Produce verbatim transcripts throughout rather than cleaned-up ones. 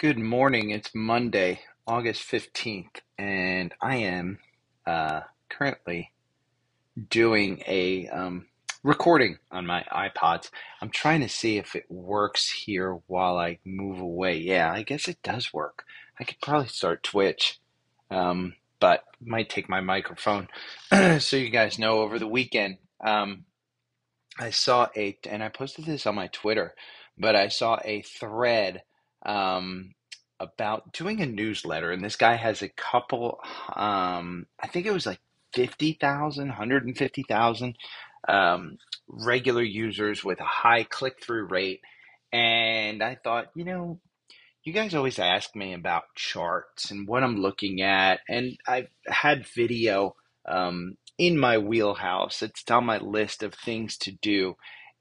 Good morning. It's Monday, August fifteenth, and I am uh, currently doing a um, recording on my iPods. I'm trying to see if it works here while I move away. Yeah, I guess it does work. I could probably start Twitch, um, but might take my microphone so you guys know over the weekend. Um, I saw a, and I posted this on my Twitter, but I saw a thread um about doing a newsletter, and this guy has a couple um I think it was like fifty thousand, one hundred fifty thousand um regular users with a high click-through rate. And I thought, you know, you guys always ask me about charts and what I'm looking at, and I've had video um in my wheelhouse. It's on my list of things to do.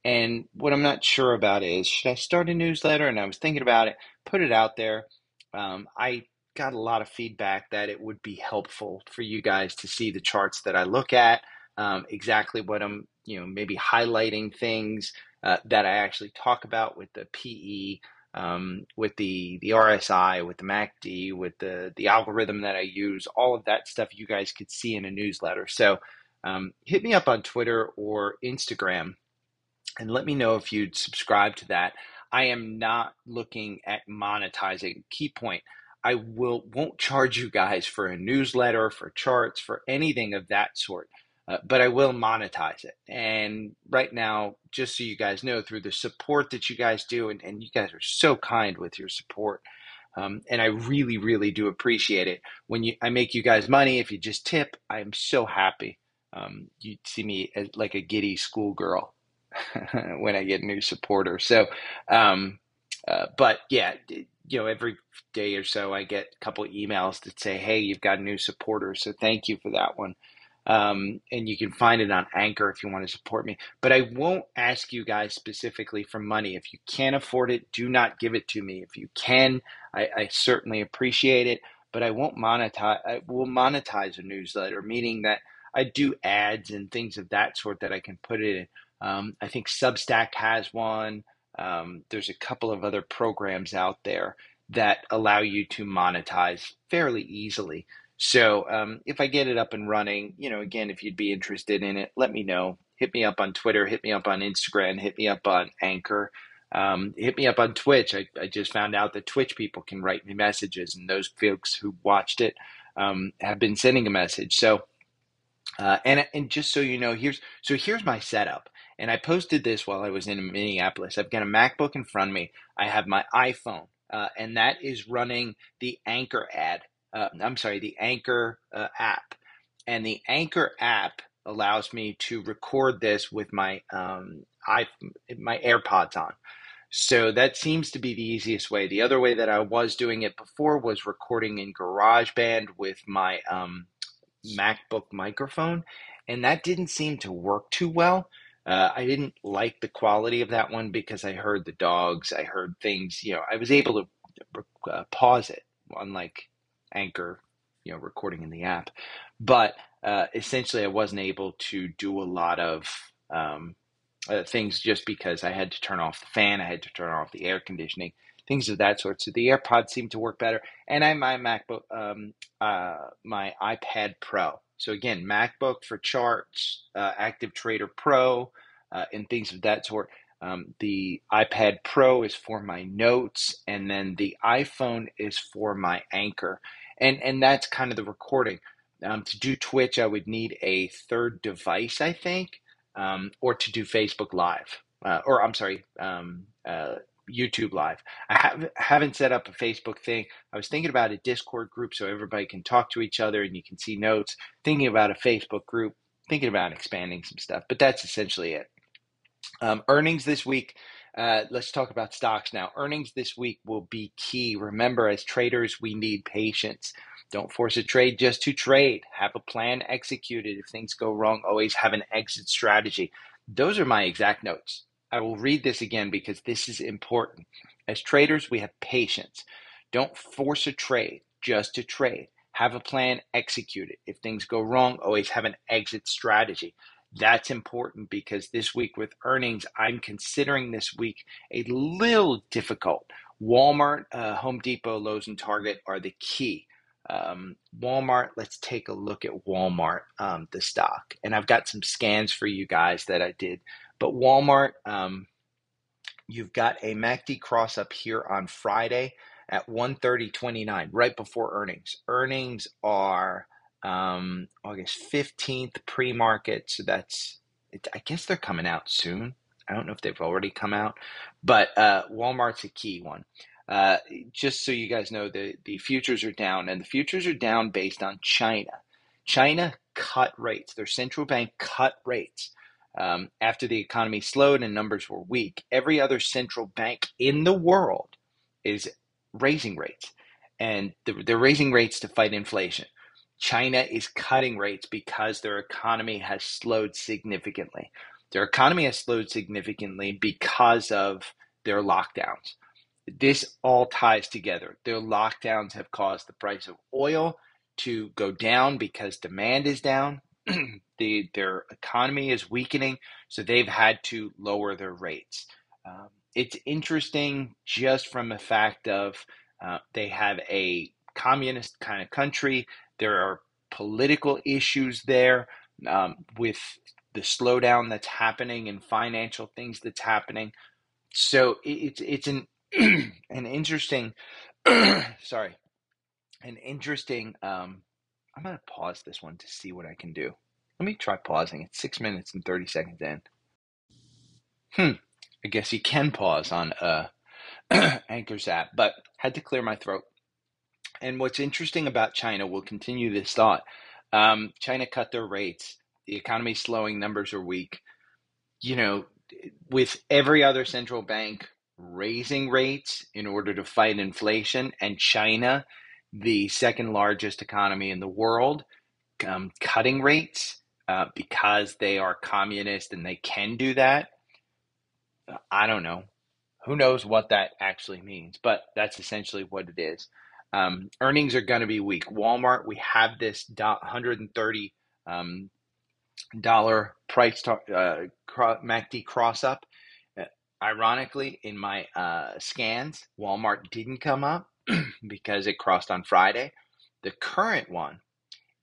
And what I'm not sure about is, should I start a newsletter? And I was thinking about it, put it out there. Um, I got a lot of feedback that it would be helpful for you guys to see the charts that I look at, um, exactly what I'm, you know, maybe highlighting things uh, that I actually talk about with the P E, um, with the, the R S I, with the M A C D, with the, the algorithm that I use, all of that stuff you guys could see in a newsletter. So um, hit me up on Twitter or Instagram and let me know if you'd subscribe to that. I am not looking at monetizing. Key point, I will won't charge you guys for a newsletter, for charts, for anything of that sort, uh, but I will monetize it. And right now, just so you guys know, through the support that you guys do, and, and you guys are so kind with your support, um, and I really, really do appreciate it. When you, I make you guys money, if you just tip, I'm so happy. Um, you see me as like a giddy schoolgirl when I get new supporters. So, um, uh, but yeah, you know, every day or so I get a couple emails that say, hey, you've got a new supporter. So thank you for that one. Um, and you can find it on Anchor if you want to support me, but I won't ask you guys specifically for money. If you can't afford it, do not give it to me. If you can, I, I certainly appreciate it, but I won't monetize. I will monetize a newsletter, meaning that I do ads and things of that sort that I can put it in. Um, I think Substack has one. Um, there's a couple of other programs out there that allow you to monetize fairly easily. So um, if I get it up and running, you know, again, if you'd be interested in it, let me know. Hit me up on Twitter. Hit me up on Instagram. Hit me up on Anchor. Um, hit me up on Twitch. I, I just found out that Twitch people can write me messages, and those folks who watched it um, have been sending a message. So uh, and and just so you know, here's so here's my setup. And I posted this while I was in Minneapolis. I've got a MacBook in front of me. I have my iPhone, uh, and that is running the Anchor ad. Uh, I'm sorry, the Anchor uh, app. And the Anchor app allows me to record this with my um, I my AirPods on. So that seems to be the easiest way. The other way that I was doing it before was recording in GarageBand with my um, MacBook microphone, and that didn't seem to work too well. Uh, I didn't like the quality of that one because I heard the dogs. I heard things, you know, I was able to uh, pause it, unlike Anchor, you know, recording in the app. But uh, essentially, I wasn't able to do a lot of um, uh, things just because I had to turn off the fan. I had to turn off the air conditioning, things of that sort. So the AirPods seemed to work better. And I my MacBook, um, uh, my iPad Pro. So again, MacBook for charts, uh, ActiveTrader Pro, uh, and things of that sort. Um, the iPad Pro is for my notes, and then the iPhone is for my Anchor. And and that's kind of the recording. Um, to do Twitch, I would need a third device, I think, um, or to do Facebook Live, uh, or I'm sorry, um, uh, YouTube Live. I have, haven't set up a Facebook thing. I was thinking about a Discord group so everybody can talk to each other and you can see notes. Thinking about a Facebook group, thinking about expanding some stuff, but that's essentially it. Um, earnings this week, Uh, let's talk about stocks now. Earnings this week will be key. Remember, as traders, we need patience. Don't force a trade just to trade. Have a plan executed. If things go wrong, always have an exit strategy. Those are my exact notes. I will read this again because this is important. As traders, we have patience. Don't force a trade just to trade. Have a plan, execute it. If things go wrong, always have an exit strategy. That's important because this week with earnings, I'm considering this week a little difficult. Walmart, uh, Home Depot, Lowe's, and Target are the key. Um, Walmart, let's take a look at Walmart, um, the stock. And I've got some scans for you guys that I did. But Walmart, um, you've got a M A C D cross up here on Friday at one thirty twenty-nine, right before earnings. Earnings are um, August fifteenth, pre-market. So that's, it, I guess they're coming out soon. I don't know if they've already come out, but uh, Walmart's a key one. Uh, just so you guys know, the, the futures are down, and the futures are down based on China. China cut rates. Their central bank cut rates. Um, after the economy slowed and numbers were weak, every other central bank in the world is raising rates, and they're raising rates to fight inflation. China is cutting rates because their economy has slowed significantly. Their economy has slowed significantly because of their lockdowns. This all ties together. Their lockdowns have caused the price of oil to go down because demand is down. The, their economy is weakening, so they've had to lower their rates. Um, it's interesting just from the fact of uh, they have a communist kind of country. There are political issues there um, with the slowdown that's happening and financial things that's happening. So it, it's it's an an interesting sorry an interesting. Um, I'm going to pause this one to see what I can do. Let me try pausing. It's six minutes and thirty seconds in. Hmm. I guess you can pause on uh, Anchor's app, but had to clear my throat. And what's interesting about China, we'll continue this thought. Um, China cut their rates. The economy's slowing. Numbers are weak. You know, with every other central bank raising rates in order to fight inflation, and China, the second largest economy in the world, um, cutting rates uh, because they are communist and they can do that. I don't know. Who knows what that actually means, but that's essentially what it is. Um, earnings are going to be weak. Walmart, we have this one hundred thirty dollars um, dollar price to, uh, M A C D cross up. Uh, ironically, in my uh, scans, Walmart didn't come up. Because it crossed on Friday. The current one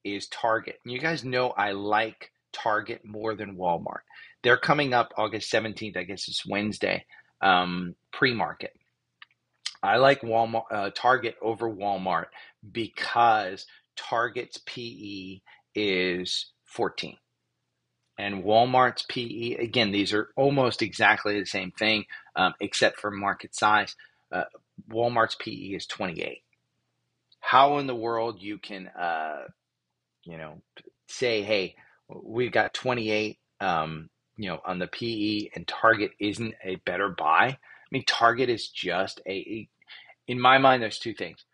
is Target. And you guys know I like Target more than Walmart. They're coming up August seventeenth, I guess it's Wednesday, um, pre-market. I like Walmart, uh, Target over Walmart because Target's P E is fourteen. And Walmart's P E, again, these are almost exactly the same thing, um, except for market size. Uh, Walmart's P E is twenty-eight. How in the world you can, uh, you know, say, hey, we've got twenty-eight, um, you know, on the P E, and Target isn't a better buy? I mean, Target is just a, in my mind, there's two things.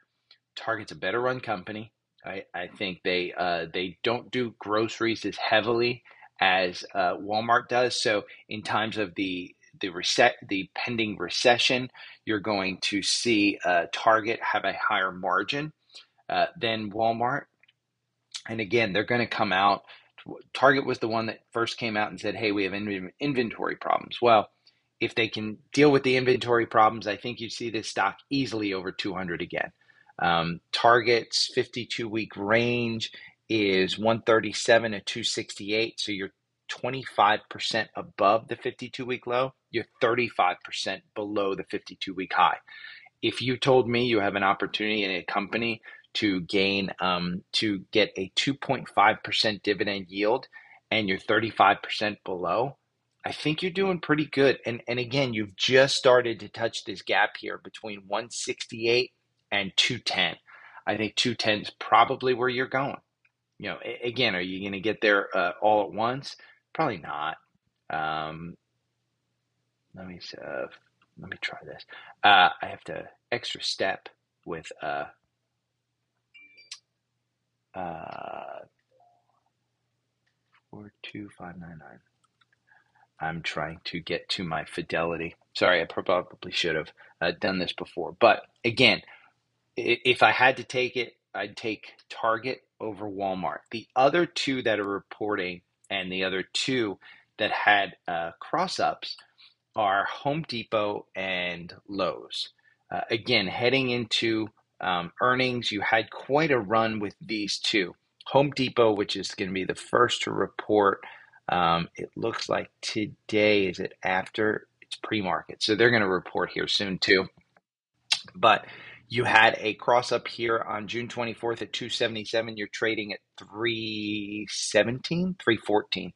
Target's a better run company. I, I think they uh, they don't do groceries as heavily as uh, Walmart does. So in times of the The, reset, the pending recession, you're going to see uh, Target have a higher margin uh, than Walmart. And again, they're going to come out. Target was the one that first came out and said, hey, we have in- inventory problems. Well, if they can deal with the inventory problems, I think you'd see this stock easily over two hundred again. Um, Target's fifty-two week range is one thirty-seven to two sixty-eight. So you're twenty-five percent above the fifty-two week low, you're thirty-five percent below the fifty-two week high. If you told me you have an opportunity in a company to gain, um, to get a two point five percent dividend yield and you're thirty-five percent below, I think you're doing pretty good. And, and again, you've just started to touch this gap here between one sixty-eight and two ten. I think two ten is probably where you're going. You know, again, are you going to get there uh, all at once? Probably not. Um, let me see, uh, let me try this. Uh, I have to extra step with uh, uh, four two five nine nine. I'm trying to get to my Fidelity. Sorry, I probably should have uh, done this before. But again, if I had to take it, I'd take Target over Walmart. The other two that are reporting and the other two that had uh, cross-ups are Home Depot and Lowe's. Uh, again, heading into um, earnings, you had quite a run with these two. Home Depot, which is going to be the first to report, um, it looks like today, is it after? It's pre-market. So they're going to report here soon too. But you had a cross up here on June twenty-fourth at two seventy-seven. You're trading at three seventeen, three fourteen.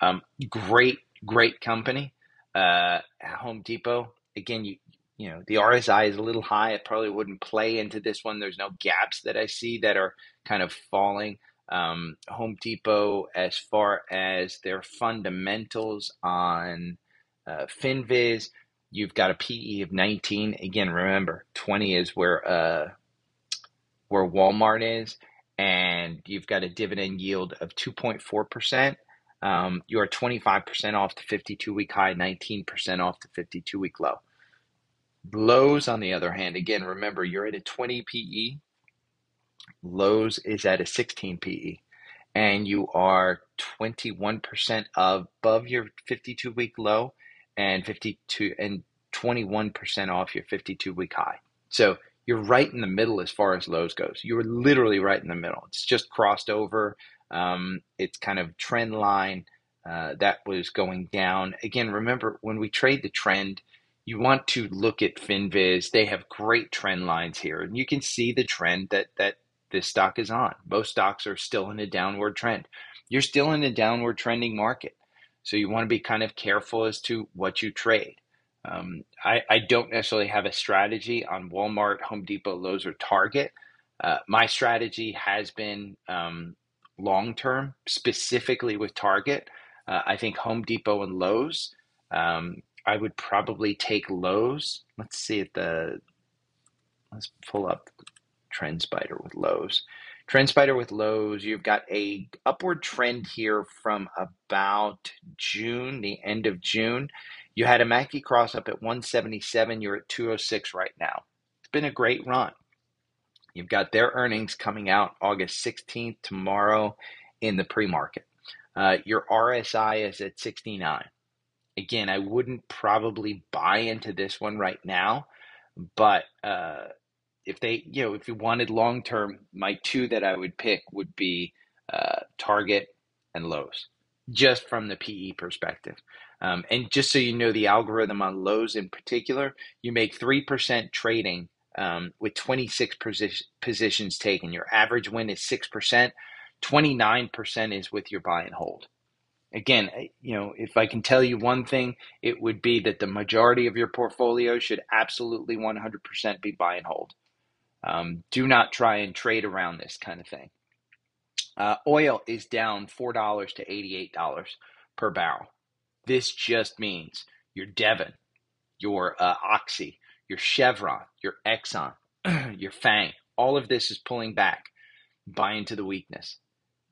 Um, great, great company. Uh, Home Depot, again, you you know, the R S I is a little high. It probably wouldn't play into this one. There's no gaps that I see that are kind of falling. Um, Home Depot, as far as their fundamentals on uh, FinViz, you've got a P E of nineteen. Again, remember, twenty is where uh, where Walmart is, and you've got a dividend yield of two point four percent. Um, you are twenty-five percent off the fifty-two week high, nineteen percent off the fifty-two week low. Lowe's, on the other hand, again, remember, you're at a twenty P E. Lowe's is at a sixteen P E, and you are twenty-one percent above your fifty-two week low, and fifty-two and twenty-one percent off your fifty-two week high. So you're right in the middle as far as Lowe's goes. You're literally right in the middle. It's just crossed over. Um, it's kind of trend line uh, that was going down. Again, remember, when we trade the trend, you want to look at FinViz. They have great trend lines here, and you can see the trend that that this stock is on. Most stocks are still in a downward trend. You're still in a downward trending market. So you want to be kind of careful as to what you trade. Um, I, I don't necessarily have a strategy on Walmart, Home Depot, Lowe's, or Target. Uh, my strategy has been um, long-term, specifically with Target. Uh, I think Home Depot and Lowe's, um, I would probably take Lowe's. Let's see if the, let's pull up TrendSpider with Lowe's. TrendSpider with Lowe's, you've got a upward trend here from about June, the end of June. You had a M A C D cross up at one seventy-seven. You're at two oh six right now. It's been a great run. You've got their earnings coming out August sixteenth, tomorrow, in the pre-market. Uh, your R S I is at sixty-nine. Again, I wouldn't probably buy into this one right now, but uh, if they, you know, if you wanted long term, my two that I would pick would be uh, Target and Lowe's, just from the P E perspective. Um, and just so you know, the algorithm on Lowe's in particular, you make three percent trading um, with twenty-six posi- positions taken. Your average win is six percent. twenty-nine percent is with your buy and hold. Again, you know, if I can tell you one thing, it would be that the majority of your portfolio should absolutely one hundred percent be buy and hold. Um, do not try and trade around this kind of thing. Uh, oil is down four dollars to eighty-eight dollars per barrel. This just means your Devon, your uh, Oxy, your Chevron, your Exxon, your FANG, all of this is pulling back. Buy into the weakness.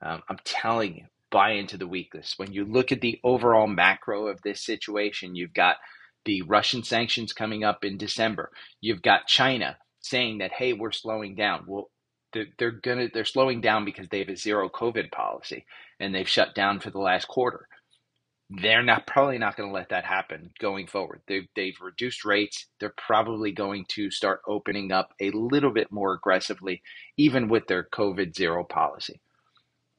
Um, I'm telling you, buy into the weakness. When you look at the overall macro of this situation, you've got the Russian sanctions coming up in December. You've got China saying that, hey, we're slowing down. Well, they're, they're gonna they're slowing down because they have a zero COVID policy and they've shut down for the last quarter. They're not probably not going to let that happen going forward. They've they've reduced rates. They're probably going to start opening up a little bit more aggressively, even with their COVID zero policy.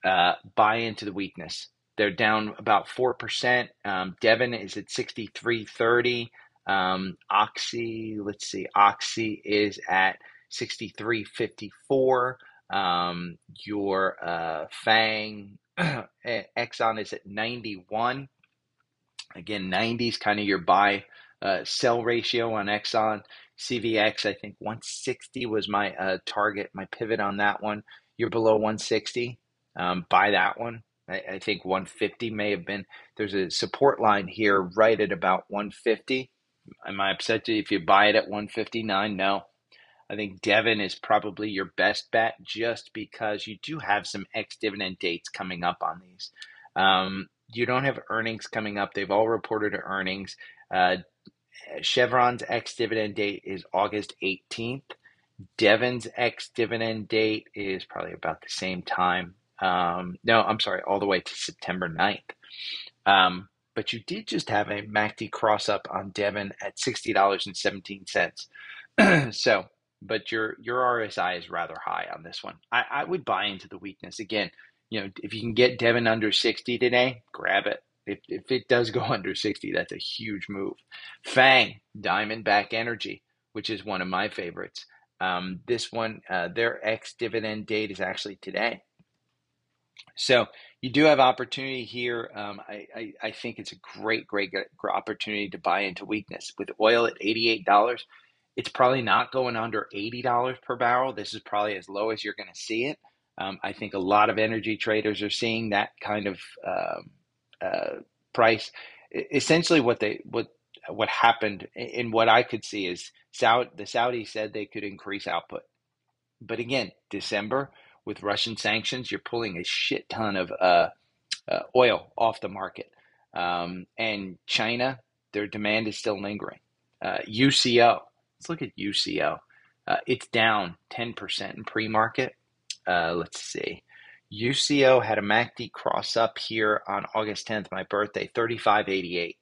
Uh, buy into the weakness. They're down about four percent. Um, Devon is at sixty-three thirty. Um, Oxy, let's see, Oxy is at sixty-three fifty-four. Um, your uh, FANG, Exxon is at ninety-one. Again, ninety is kind of your buy uh, sell ratio on Exxon. C V X, I think one sixty was my uh, target, my pivot on that one. You're below one sixty. Um, buy that one. I, I think one fifty may have been. There's a support line here right at about one fifty. Am I upset if you buy it at one fifty-nine? No. I think Devon is probably your best bet just because you do have some ex-dividend dates coming up on these. Um, you don't have earnings coming up. They've all reported earnings. Uh, Chevron's ex-dividend date is August eighteenth. Devon's ex-dividend date is probably about the same time. Um, no, I'm sorry, all the way to September ninth. Um, but you did just have a M A C D cross-up on Devon at sixty dollars and seventeen cents. So, but your your R S I is rather high on this one. I, I would buy into the weakness. Again, you know, if you can get Devon under sixty today, grab it. If, if it does go under sixty, that's a huge move. FANG, Diamondback Energy, which is one of my favorites. Um, this one, uh, their ex-dividend date is actually today. So you do have opportunity here. Um, I, I, I think it's a great, great, great opportunity to buy into weakness. With oil at eighty-eight dollars, it's probably not going under eighty dollars per barrel. This is probably as low as you're going to see it. Um, I think a lot of energy traders are seeing that kind of um, uh, price. Essentially what they what what happened and what I could see is Saudi, the Saudis said they could increase output. But again, December, with Russian sanctions, you're pulling a shit ton of uh, uh, oil off the market. Um, and China, their demand is still lingering. Uh, U C O, let's look at U C O. Uh, it's down ten percent in pre-market. Uh, let's see. U C O had a M A C D cross up here on August tenth, my birthday, thirty-five eighty-eight.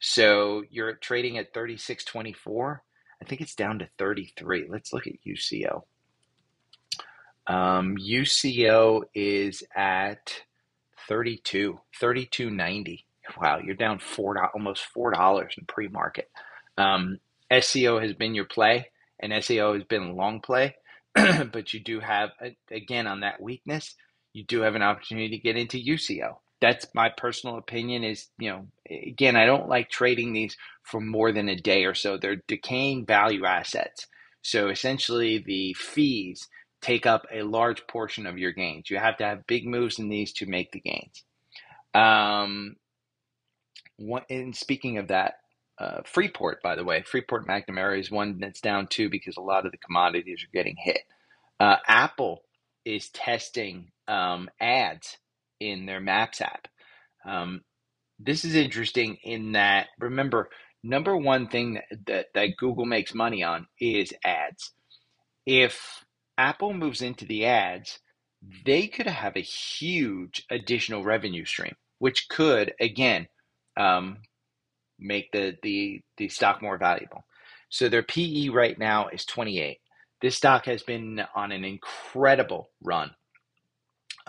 So you're trading at thirty-six twenty-four. I think it's down to thirty-three. Let's look at U C O. Um, U C O is at thirty-two, thirty-two ninety. Wow, you're down four, almost four dollars in pre-market. Um, S E O has been your play, and S E O has been a long play, but you do have, again, on that weakness, you do have an opportunity to get into U C O. That's my personal opinion is, you know, again, I don't like trading these for more than a day or so. They're decaying value assets. So essentially the fees take up a large portion of your gains. You have to have big moves in these to make the gains. Um, what, and speaking of that, uh, Freeport, by the way, Freeport McNamara is one that's down too because a lot of the commodities are getting hit. Uh, Apple is testing um, ads in their Maps app. Um, this is interesting in that, remember, number one thing that, that, that Google makes money on is ads. If Apple moves into the ads, they could have a huge additional revenue stream, which could, again, um, make the, the, the stock more valuable. So their P E right now is twenty-eight. This stock has been on an incredible run.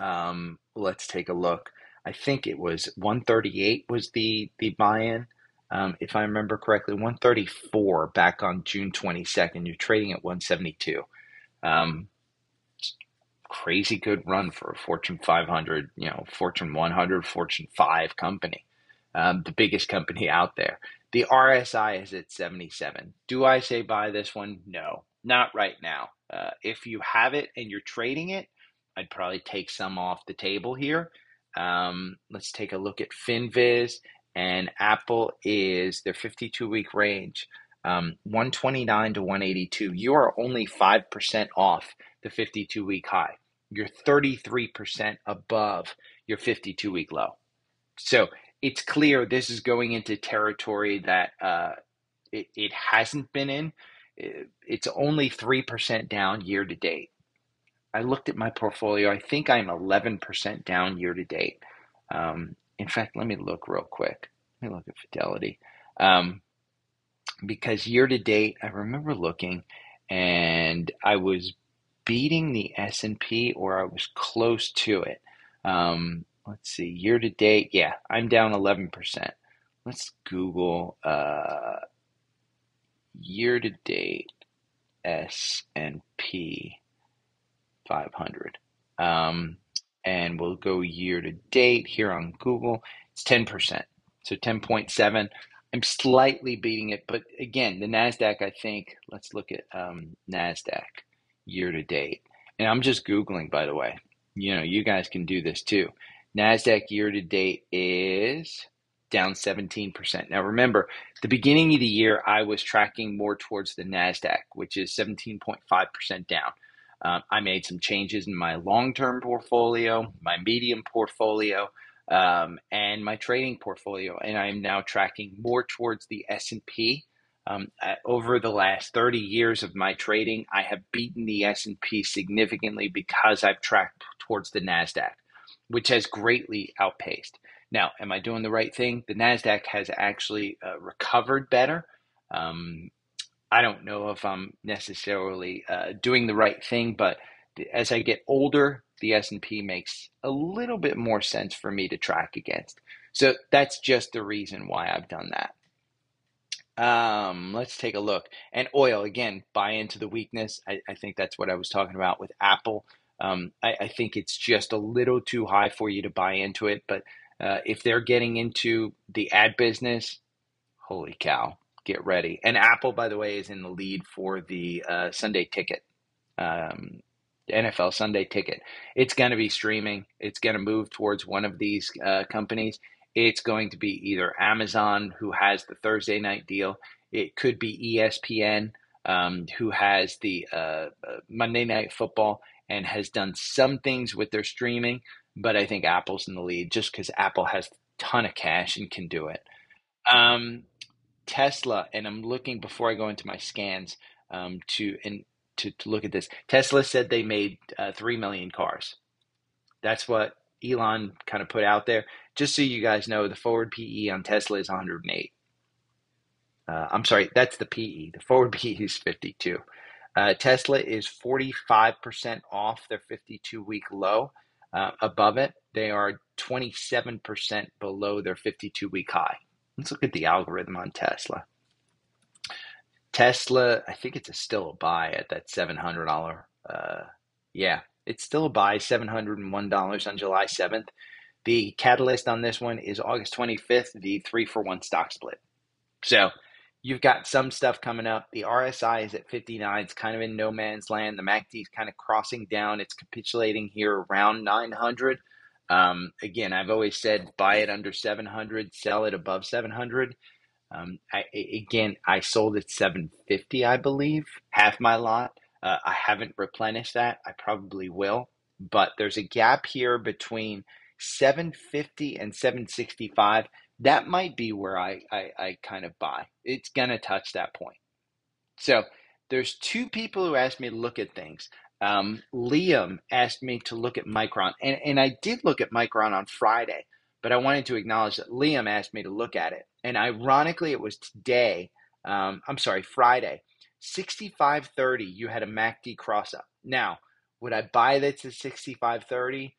Um, let's take a look. I think it was one thirty-eight was the, the buy-in. Um, if I remember correctly, one thirty-four back on June twenty-second. You're trading at one seventy-two. Um, crazy good run for a Fortune five hundred, you know, Fortune one hundred, Fortune five company, um, the biggest company out there. The R S I is at seventy-seven. Do I say buy this one? No, not right now. Uh, if you have it and you're trading it, I'd probably take some off the table here. Um, let's take a look at FinViz, and Apple is their fifty-two week range. Um, one twenty-nine to one eighty-two, you are only five percent off the fifty-two week high. You're thirty-three percent above your fifty-two week low. So it's clear this is going into territory that uh, it, it hasn't been in. It's only three percent down year to date. I looked at my portfolio. I think I'm eleven percent down year to date. Um, in fact, let me look real quick. Let me look at Fidelity. Um, Because year to date, I remember looking and I was beating the S and P or I was close to it. Um, let's see, year to date. Yeah, I'm down eleven percent. Let's Google uh, year to date S and P five hundred. Um, and we'll go year to date here on Google. It's ten percent. So ten point seven. I'm slightly beating it, but again, the NASDAQ, I think, let's look at um, NASDAQ year to date. And I'm just Googling, by the way. You know, you guys can do this too. NASDAQ year to date is down seventeen percent. Now remember, at the beginning of the year, I was tracking more towards the NASDAQ, which is seventeen point five percent down. Um, I made some changes in my long-term portfolio, my medium portfolio, um, and my trading portfolio, and I am now tracking more towards the S and P. Um, uh, over the last thirty years of my trading, I have beaten the S and P significantly because I've tracked towards the NASDAQ, which has greatly outpaced. Now, am I doing the right thing? The NASDAQ has actually uh, recovered better. Um, I don't know if I'm necessarily uh, doing the right thing, but as I get older, the S and P makes a little bit more sense for me to track against. So that's just the reason why I've done that. Um, let's take a look. And oil, again, buy into the weakness. I, I think that's what I was talking about with Apple. Um, I, I think it's just a little too high for you to buy into it. But uh, if they're getting into the ad business, holy cow, get ready. And Apple, by the way, is in the lead for the uh, Sunday ticket, um, N F L Sunday ticket. It's going to be streaming. It's going to move towards one of these uh, companies. It's going to be either Amazon, who has the Thursday night deal. It could be E S P N, um, who has the uh, Monday Night Football and has done some things with their streaming. But I think Apple's in the lead just because Apple has a ton of cash and can do it. Um, Tesla, and I'm looking before I go into my scans um, to, and to, to look at this. Tesla said they made uh, three million cars. That's what Elon kind of put out there. Just so you guys know, the forward P E on Tesla is one hundred eight. Uh, I'm sorry, that's the P E. The forward P E is fifty-two. Uh, Tesla is forty-five percent off their fifty-two week low. Uh, above it, they are twenty-seven percent below their fifty-two week high. Let's look at the algorithm on Tesla. Tesla, I think it's a still a buy at that seven hundred dollars. Uh, yeah. It's still a buy, seven hundred one dollars on July seventh. The catalyst on this one is August twenty-fifth, the three for one stock split. So you've got some stuff coming up. The R S I is at fifty-nine. It's kind of in no man's land. The M A C D is kind of crossing down. It's capitulating here around nine hundred. Um, again, I've always said buy it under seven hundred, sell it above seven hundred. Um, I, again, I sold at seven fifty, I believe, half my lot. Uh, I haven't replenished that. I probably will, but there's a gap here between seven fifty and seven sixty-five. That might be where I, I, I kind of buy. It's going to touch that point. So there's two people who asked me to look at things. Um, Liam asked me to look at Micron, and, and I did look at Micron on Friday, but I wanted to acknowledge that Liam asked me to look at it. And ironically, it was today, um, I'm sorry, Friday. sixty-five thirty, you had a M A C D cross up. Now, would I buy that to sixty-five thirty?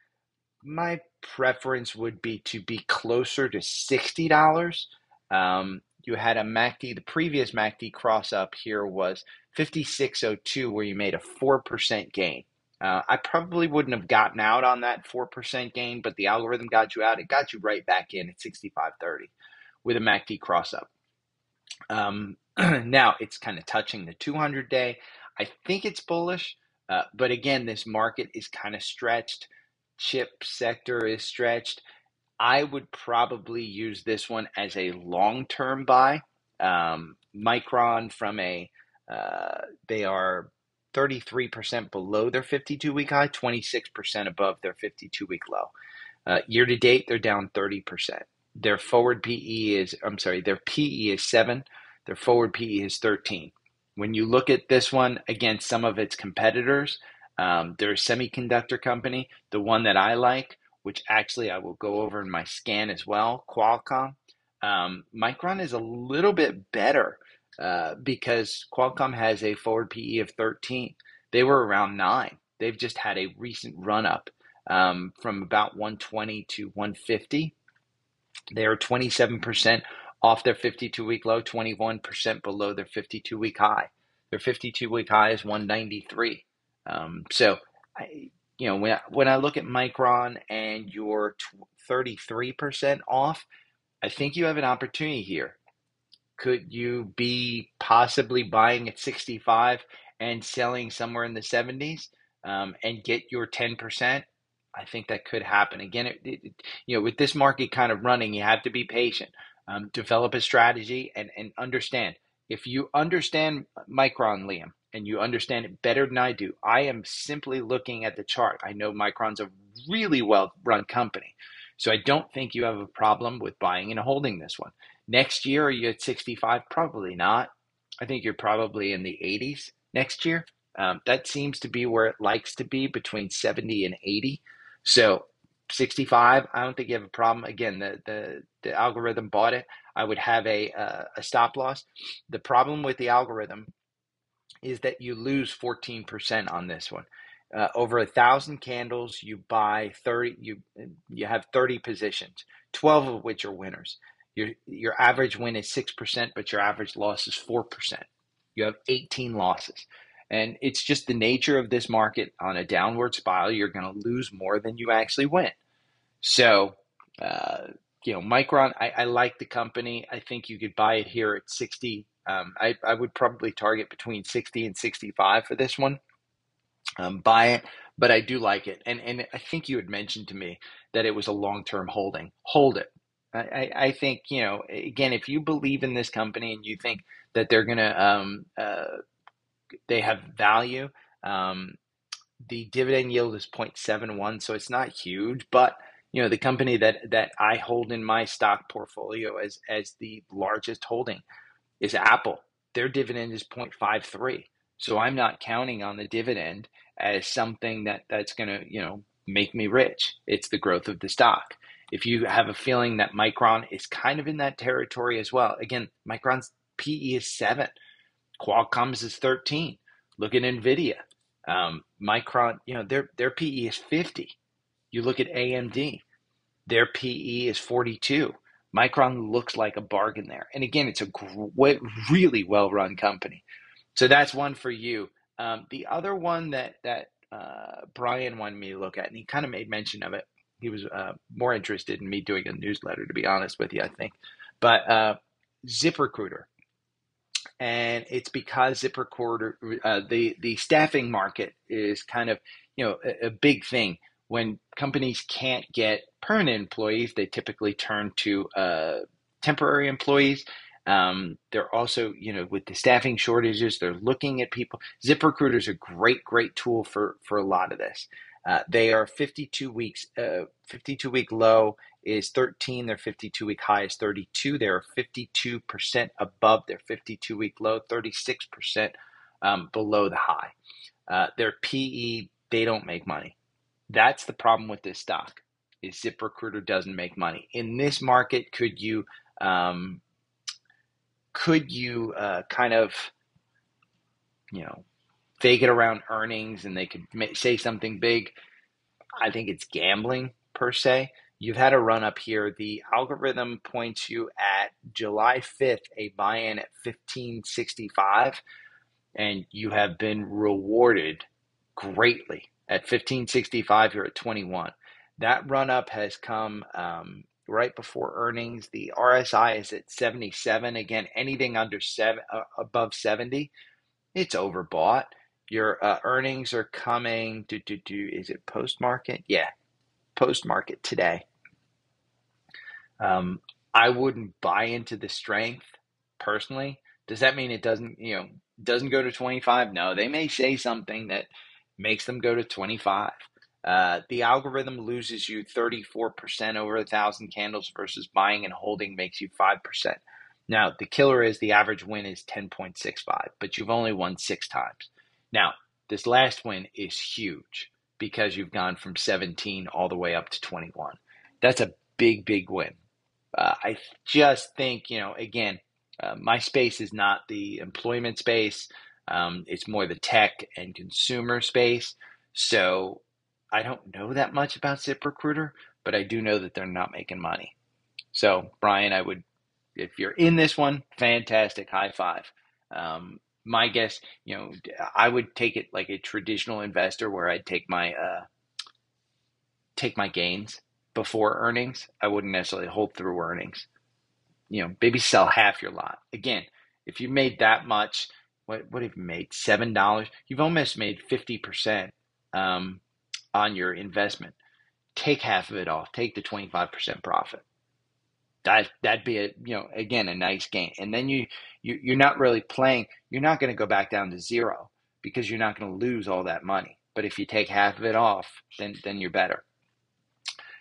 My preference would be to be closer to sixty dollars. Um, you had a M A C D, the previous M A C D cross up here was fifty-six oh two, where you made a four percent gain. Uh, I probably wouldn't have gotten out on that four percent gain, but the algorithm got you out. It got you right back in at sixty-five thirty with a M A C D cross up. Um, now it's kind of touching the two hundred day. I think it's bullish, uh, but again, this market is kind of stretched. Chip sector is stretched. I would probably use this one as a long-term buy. Um, Micron from a, uh, they are thirty-three percent below their fifty-two week high, twenty-six percent above their fifty-two week low. Uh, year to date, they're down thirty percent. Their forward P E is, I'm sorry, their P E is seven. Their forward P E is thirteen. When you look at this one against some of its competitors, um, they're a semiconductor company. The one that I like, which actually I will go over in my scan as well, Qualcomm. Um, Micron is a little bit better uh, because Qualcomm has a forward P E of thirteen. They were around nine. They've just had a recent run up um, from about one twenty to one fifty. They are twenty-seven percent off their fifty-two week low, twenty-one percent below their fifty-two week high. Their fifty-two week high is one ninety-three. Um, so, I, you know, when I, when I look at Micron and you're thirty-three percent off, I think you have an opportunity here. Could you be possibly buying at sixty-five and selling somewhere in the seventies um, and get your ten percent? I think that could happen. Again, it, it, you know, with this market kind of running, you have to be patient, um, develop a strategy, and, and understand. If you understand Micron, Liam, and you understand it better than I do, I am simply looking at the chart. I know Micron's a really well-run company. So I don't think you have a problem with buying and holding this one. Next year, are you at sixty-five? Probably not. I think you're probably in the eighties next year. Um, that seems to be where it likes to be, between seventy and eighty. So sixty-five, I don't think you have a problem. Again, the the, the algorithm bought it. I would have a, uh, a stop loss. The problem with the algorithm is that you lose fourteen percent on this one. Uh, over a thousand candles, you buy thirty. You you have thirty positions, twelve of which are winners. Your your average win is six percent, but your average loss is four percent. You have eighteen losses, and it's just the nature of this market. On a downward spiral, you're going to lose more than you actually win. So, uh, you know, Micron, I, I like the company. I think you could buy it here at sixty. Um, I I would probably target between sixty and sixty-five for this one. Um, buy it, but I do like it. And and I think you had mentioned to me that it was a long-term holding. Hold it. I, I, I think, you know, again, if you believe in this company and you think that they're going to, um, uh, they have value, um, the dividend yield is zero point seven one, so it's not huge. But, you know, the company that, that I hold in my stock portfolio as, as the largest holding is Apple. Their dividend is zero point five three. So I'm not counting on the dividend as something that, that's going to, you know, make me rich. It's the growth of the stock. If you have a feeling that Micron is kind of in that territory as well, again, Micron's P E is seven. Qualcomm's is thirteen. Look at NVIDIA. Um, Micron, you know, their their P E is fifty. You look at A M D, their P E is forty-two. Micron looks like a bargain there. And again, it's a great, really well-run company. So that's one for you. Um, the other one that that uh, Brian wanted me to look at, and he kind of made mention of it. He was uh, more interested in me doing a newsletter, to be honest with you, I think. But uh, ZipRecruiter, and it's because ZipRecruiter, uh, the the staffing market is kind of, you know, a, a big thing. When companies can't get permanent employees, they typically turn to uh, temporary employees. Um, they're also, you know, with the staffing shortages, they're looking at people. ZipRecruiter is a great, great tool for, for a lot of this. Uh, they are fifty-two weeks, uh, fifty-two week low is thirteen. Their fifty-two week high is thirty-two. They're fifty-two percent above their fifty-two week low, thirty-six percent um, below the high. Uh, their P E, they don't make money. That's the problem with this stock, is ZipRecruiter doesn't make money. In this market, could you... Um, Could you uh, kind of, you know, fake it around earnings and they could ma- say something big? I think it's gambling per se. You've had a run up here. The algorithm points you at July fifth, a buy-in at fifteen sixty-five, and you have been rewarded greatly. At fifteen sixty-five, you're at twenty-one. That run up has come um, – right before earnings. The R S I is at seventy-seven. Again, anything under seven, uh, above seventy, it's overbought. Your uh, earnings are coming. Do do do. Is it post market? Yeah, post market today. Um, I wouldn't buy into the strength personally. Does that mean it doesn't? You know, doesn't go to twenty-five? No, they may say something that makes them go to twenty-five. Uh, the algorithm loses you thirty-four percent over a thousand candles versus buying and holding makes you five percent. Now, the killer is the average win is ten point six five, but you've only won six times. Now, this last win is huge because you've gone from seventeen all the way up to twenty-one. That's a big, big win. Uh, I just think, you know, again, uh, my space is not the employment space. Um, it's more the tech and consumer space. So I don't know that much about ZipRecruiter, but I do know that they're not making money. So, Brian, I would, if you're in this one, fantastic, high five. Um, my guess, you know, I would take it like a traditional investor, where I'd take my uh, take my gains before earnings. I wouldn't necessarily hold through earnings. You know, maybe sell half your lot. Again, if you made that much, what what have you made? seven dollars? You've almost made fifty percent. Um, on your investment. take half of it off, take the twenty-five percent profit. That, that'd be, a, you know, again, a nice gain. And then you, you, you're not really playing. You're not going to go back down to zero because you're not going to lose all that money. But if you take half of it off, then, then you're better.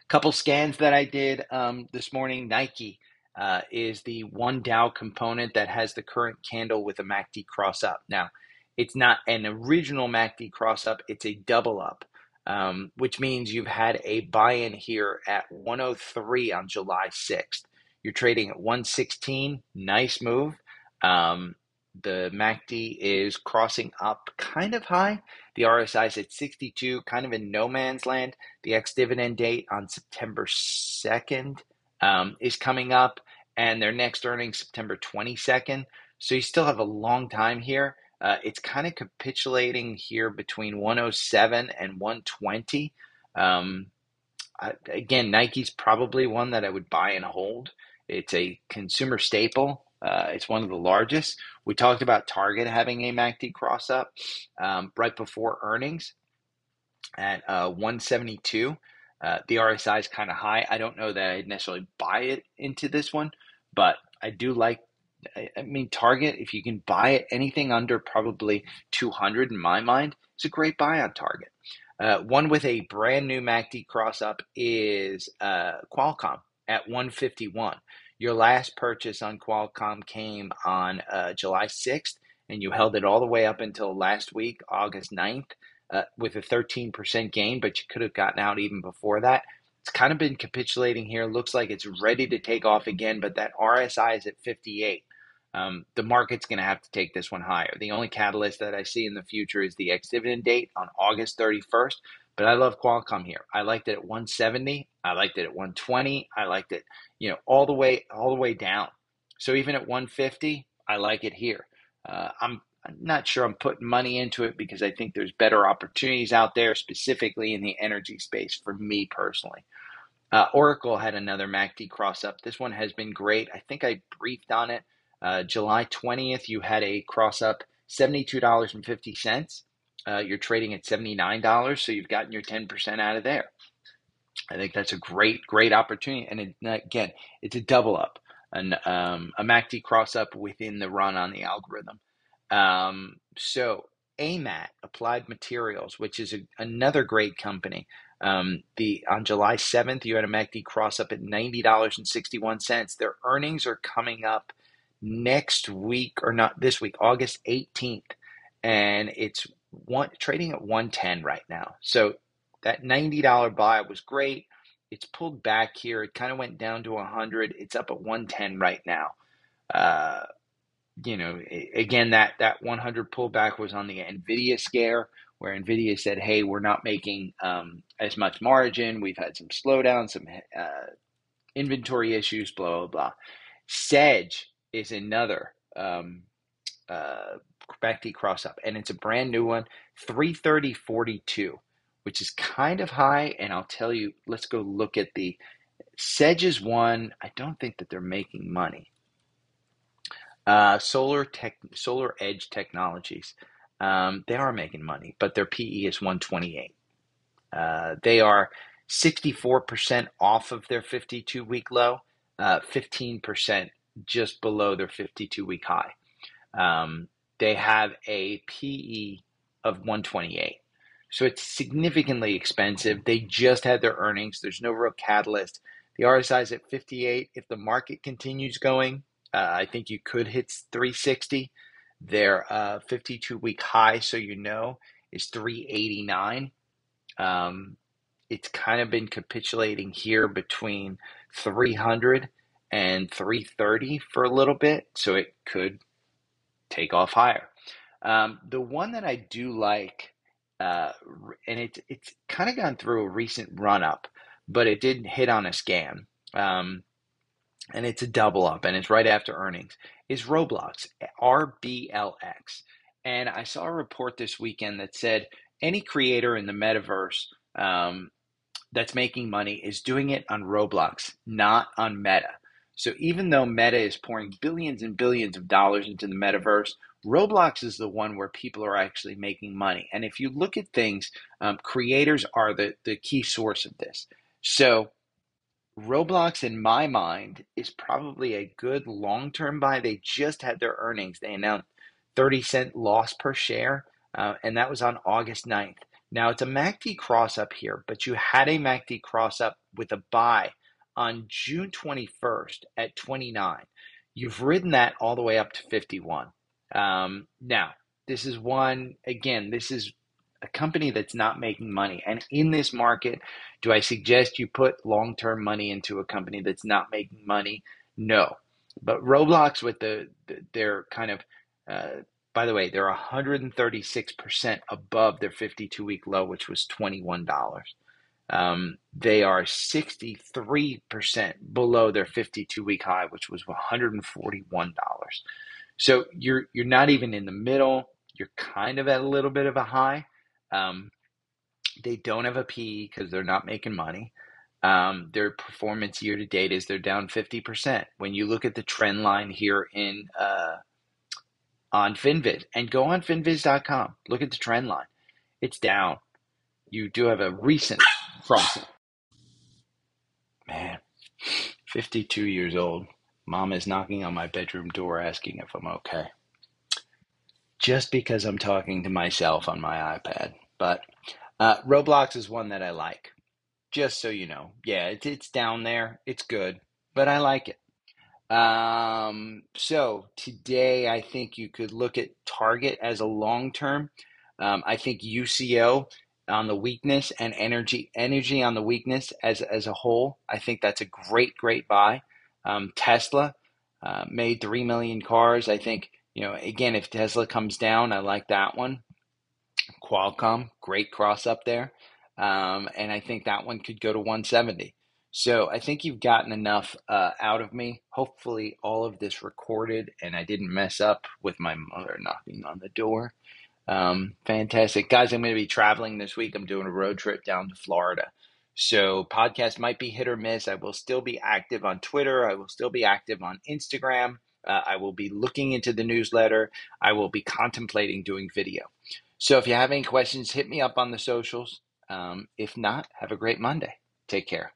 Couple scans that I did um, this morning. Nike uh, is the one Dow component that has the current candle with a M A C D cross up. Now, it's not an original M A C D cross up. It's a double up, um, which means you've had a buy-in here at one oh three on July sixth. You're trading at one sixteen. Nice move. Um, the M A C D is crossing up kind of high. The R S I is at sixty-two, kind of in no man's land. The ex-dividend date on September second um, is coming up, and their next earnings September twenty-second. So you still have a long time here. Uh, it's kind of capitulating here between one oh seven and one twenty. Um, I, again, Nike's probably one that I would buy and hold. It's a consumer staple. Uh, it's one of the largest. We talked about Target having a M A C D cross up um, right before earnings at uh, one seventy-two. Uh, the R S I is kind of high. I don't know that I'd necessarily buy it into this one, but I do like, I, I mean, Target, if you can buy it, anything under probably two hundred in my mind, it's a great buy on Target. Uh, one with a brand new M A C D cross up is uh, Qualcomm at one fifty-one. Your last purchase on Qualcomm came on uh, July sixth, and you held it all the way up until last week, August ninth, uh, with a thirteen percent gain, but you could have gotten out even before that. It's kind of been capitulating here. Looks like it's ready to take off again, but that R S I is at fifty-eight. Um, the market's going to have to take this one higher. The only catalyst that I see in the future is the ex-dividend date on August thirty-first, but I love Qualcomm here. I liked it at one seventy. I liked it at one twenty. I liked it, you know, all the way, all the way down. So even at one fifty, I like it here. Uh, I'm, I'm not sure I'm putting money into it because I think there's better opportunities out there, specifically in the energy space for me personally. Uh, Oracle had another M A C D cross up. This one has been great. I think I briefed on it. Uh, July twentieth, you had a cross up seventy-two dollars and fifty cents. Uh, you're trading at seventy-nine dollars, so you've gotten your ten percent out of there. I think that's a great, great opportunity. And it, again, it's a double up, an, um, a M A C D cross up within the run on the algorithm. Um, so A M A T, Applied Materials, which is a, another great company. Um, the on July seventh, you had a M A C D cross up at ninety dollars and sixty-one cents. Their earnings are coming up next week, or not this week, August eighteenth, and it's one trading at one ten right now. So that ninety dollar buy was great. It's pulled back here. It kind of went down to one hundred. It's up at one ten right now. Uh, you know, again, that, that one hundred pullback was on the NVIDIA scare where NVIDIA said, hey, we're not making um, as much margin. We've had some slowdown, some uh, inventory issues, blah, blah, blah. Sedge is another um, uh, M A C D cross up, and it's a brand new one, three thirty forty-two, which is kind of high. And I'll tell you, let's go look at the Sedge's one. I don't think that they're making money. Uh, Solar Tech, Solar Edge Technologies, um, they are making money, but their P E is one twenty-eight. Uh, they are sixty-four percent off of their fifty-two week low, uh, fifteen percent. Just below their fifty-two week high. Um, they have a P E of one twenty-eight. So it's significantly expensive. They just had their earnings. There's no real catalyst. The R S I is at fifty-eight. If the market continues going, uh, I think you could hit three sixty. Their fifty-two week high, so you know, is three eighty-nine. Um, it's kind of been capitulating here between three hundred and three thirty for a little bit, so it could take off higher. Um, the one that I do like, uh, and it's it's kind of gone through a recent run-up, but it did hit on a scan, um, and it's a double-up, and it's right after earnings, is Roblox, R B L X. And I saw a report this weekend that said any creator in the metaverse um, that's making money is doing it on Roblox, not on Meta. So even though Meta is pouring billions and billions of dollars into the metaverse, Roblox is the one where people are actually making money. And if you look at things, um, creators are the, the key source of this. So Roblox, in my mind, is probably a good long-term buy. They just had their earnings. They announced thirty cent loss per share, uh, and that was on August ninth. Now, it's a M A C D cross up here, but you had a M A C D cross up with a buy on June twenty-first at twenty-nine. You've ridden that all the way up to fifty-one. Um, now, this is one, again, this is a company that's not making money. And in this market, do I suggest you put long-term money into a company that's not making money? No. But Roblox, with the, the their kind of, uh, by the way, they're one hundred thirty-six percent above their fifty-two week low, which was twenty-one dollars. Um, they are sixty-three percent below their fifty-two week high, which was one hundred forty-one dollars. So you're you're not even in the middle. You're kind of at a little bit of a high. Um, they don't have a P E because they're not making money. Um, their performance year to date is they're down fifty percent. When you look at the trend line here in uh, on FinViz, and go on FinViz dot com, look at the trend line. It's down. You do have a recent crossing. Man, fifty-two years old. Mom is knocking on my bedroom door asking if I'm okay. Just because I'm talking to myself on my iPad. But uh, Roblox is one that I like, just so you know. Yeah, it's, it's down there. It's good, but I like it. Um, so today I think you could look at Target as a long-term. Um, I think U C O on the weakness and energy energy on the weakness as, as a whole. I think that's a great, great buy. Um, Tesla uh, made three million cars. I think, you know, again, if Tesla comes down, I like that one. Qualcomm, great cross up there. Um, and I think that one could go to one seventy. So I think you've gotten enough uh, out of me. Hopefully all of this recorded and I didn't mess up with my mother knocking on the door. Um, fantastic. Guys, I'm going to be traveling this week. I'm doing a road trip down to Florida. So podcast might be hit or miss. I will still be active on Twitter. I will still be active on Instagram. Uh, I will be looking into the newsletter. I will be contemplating doing video. So if you have any questions, hit me up on the socials. Um, if not, have a great Monday. Take care.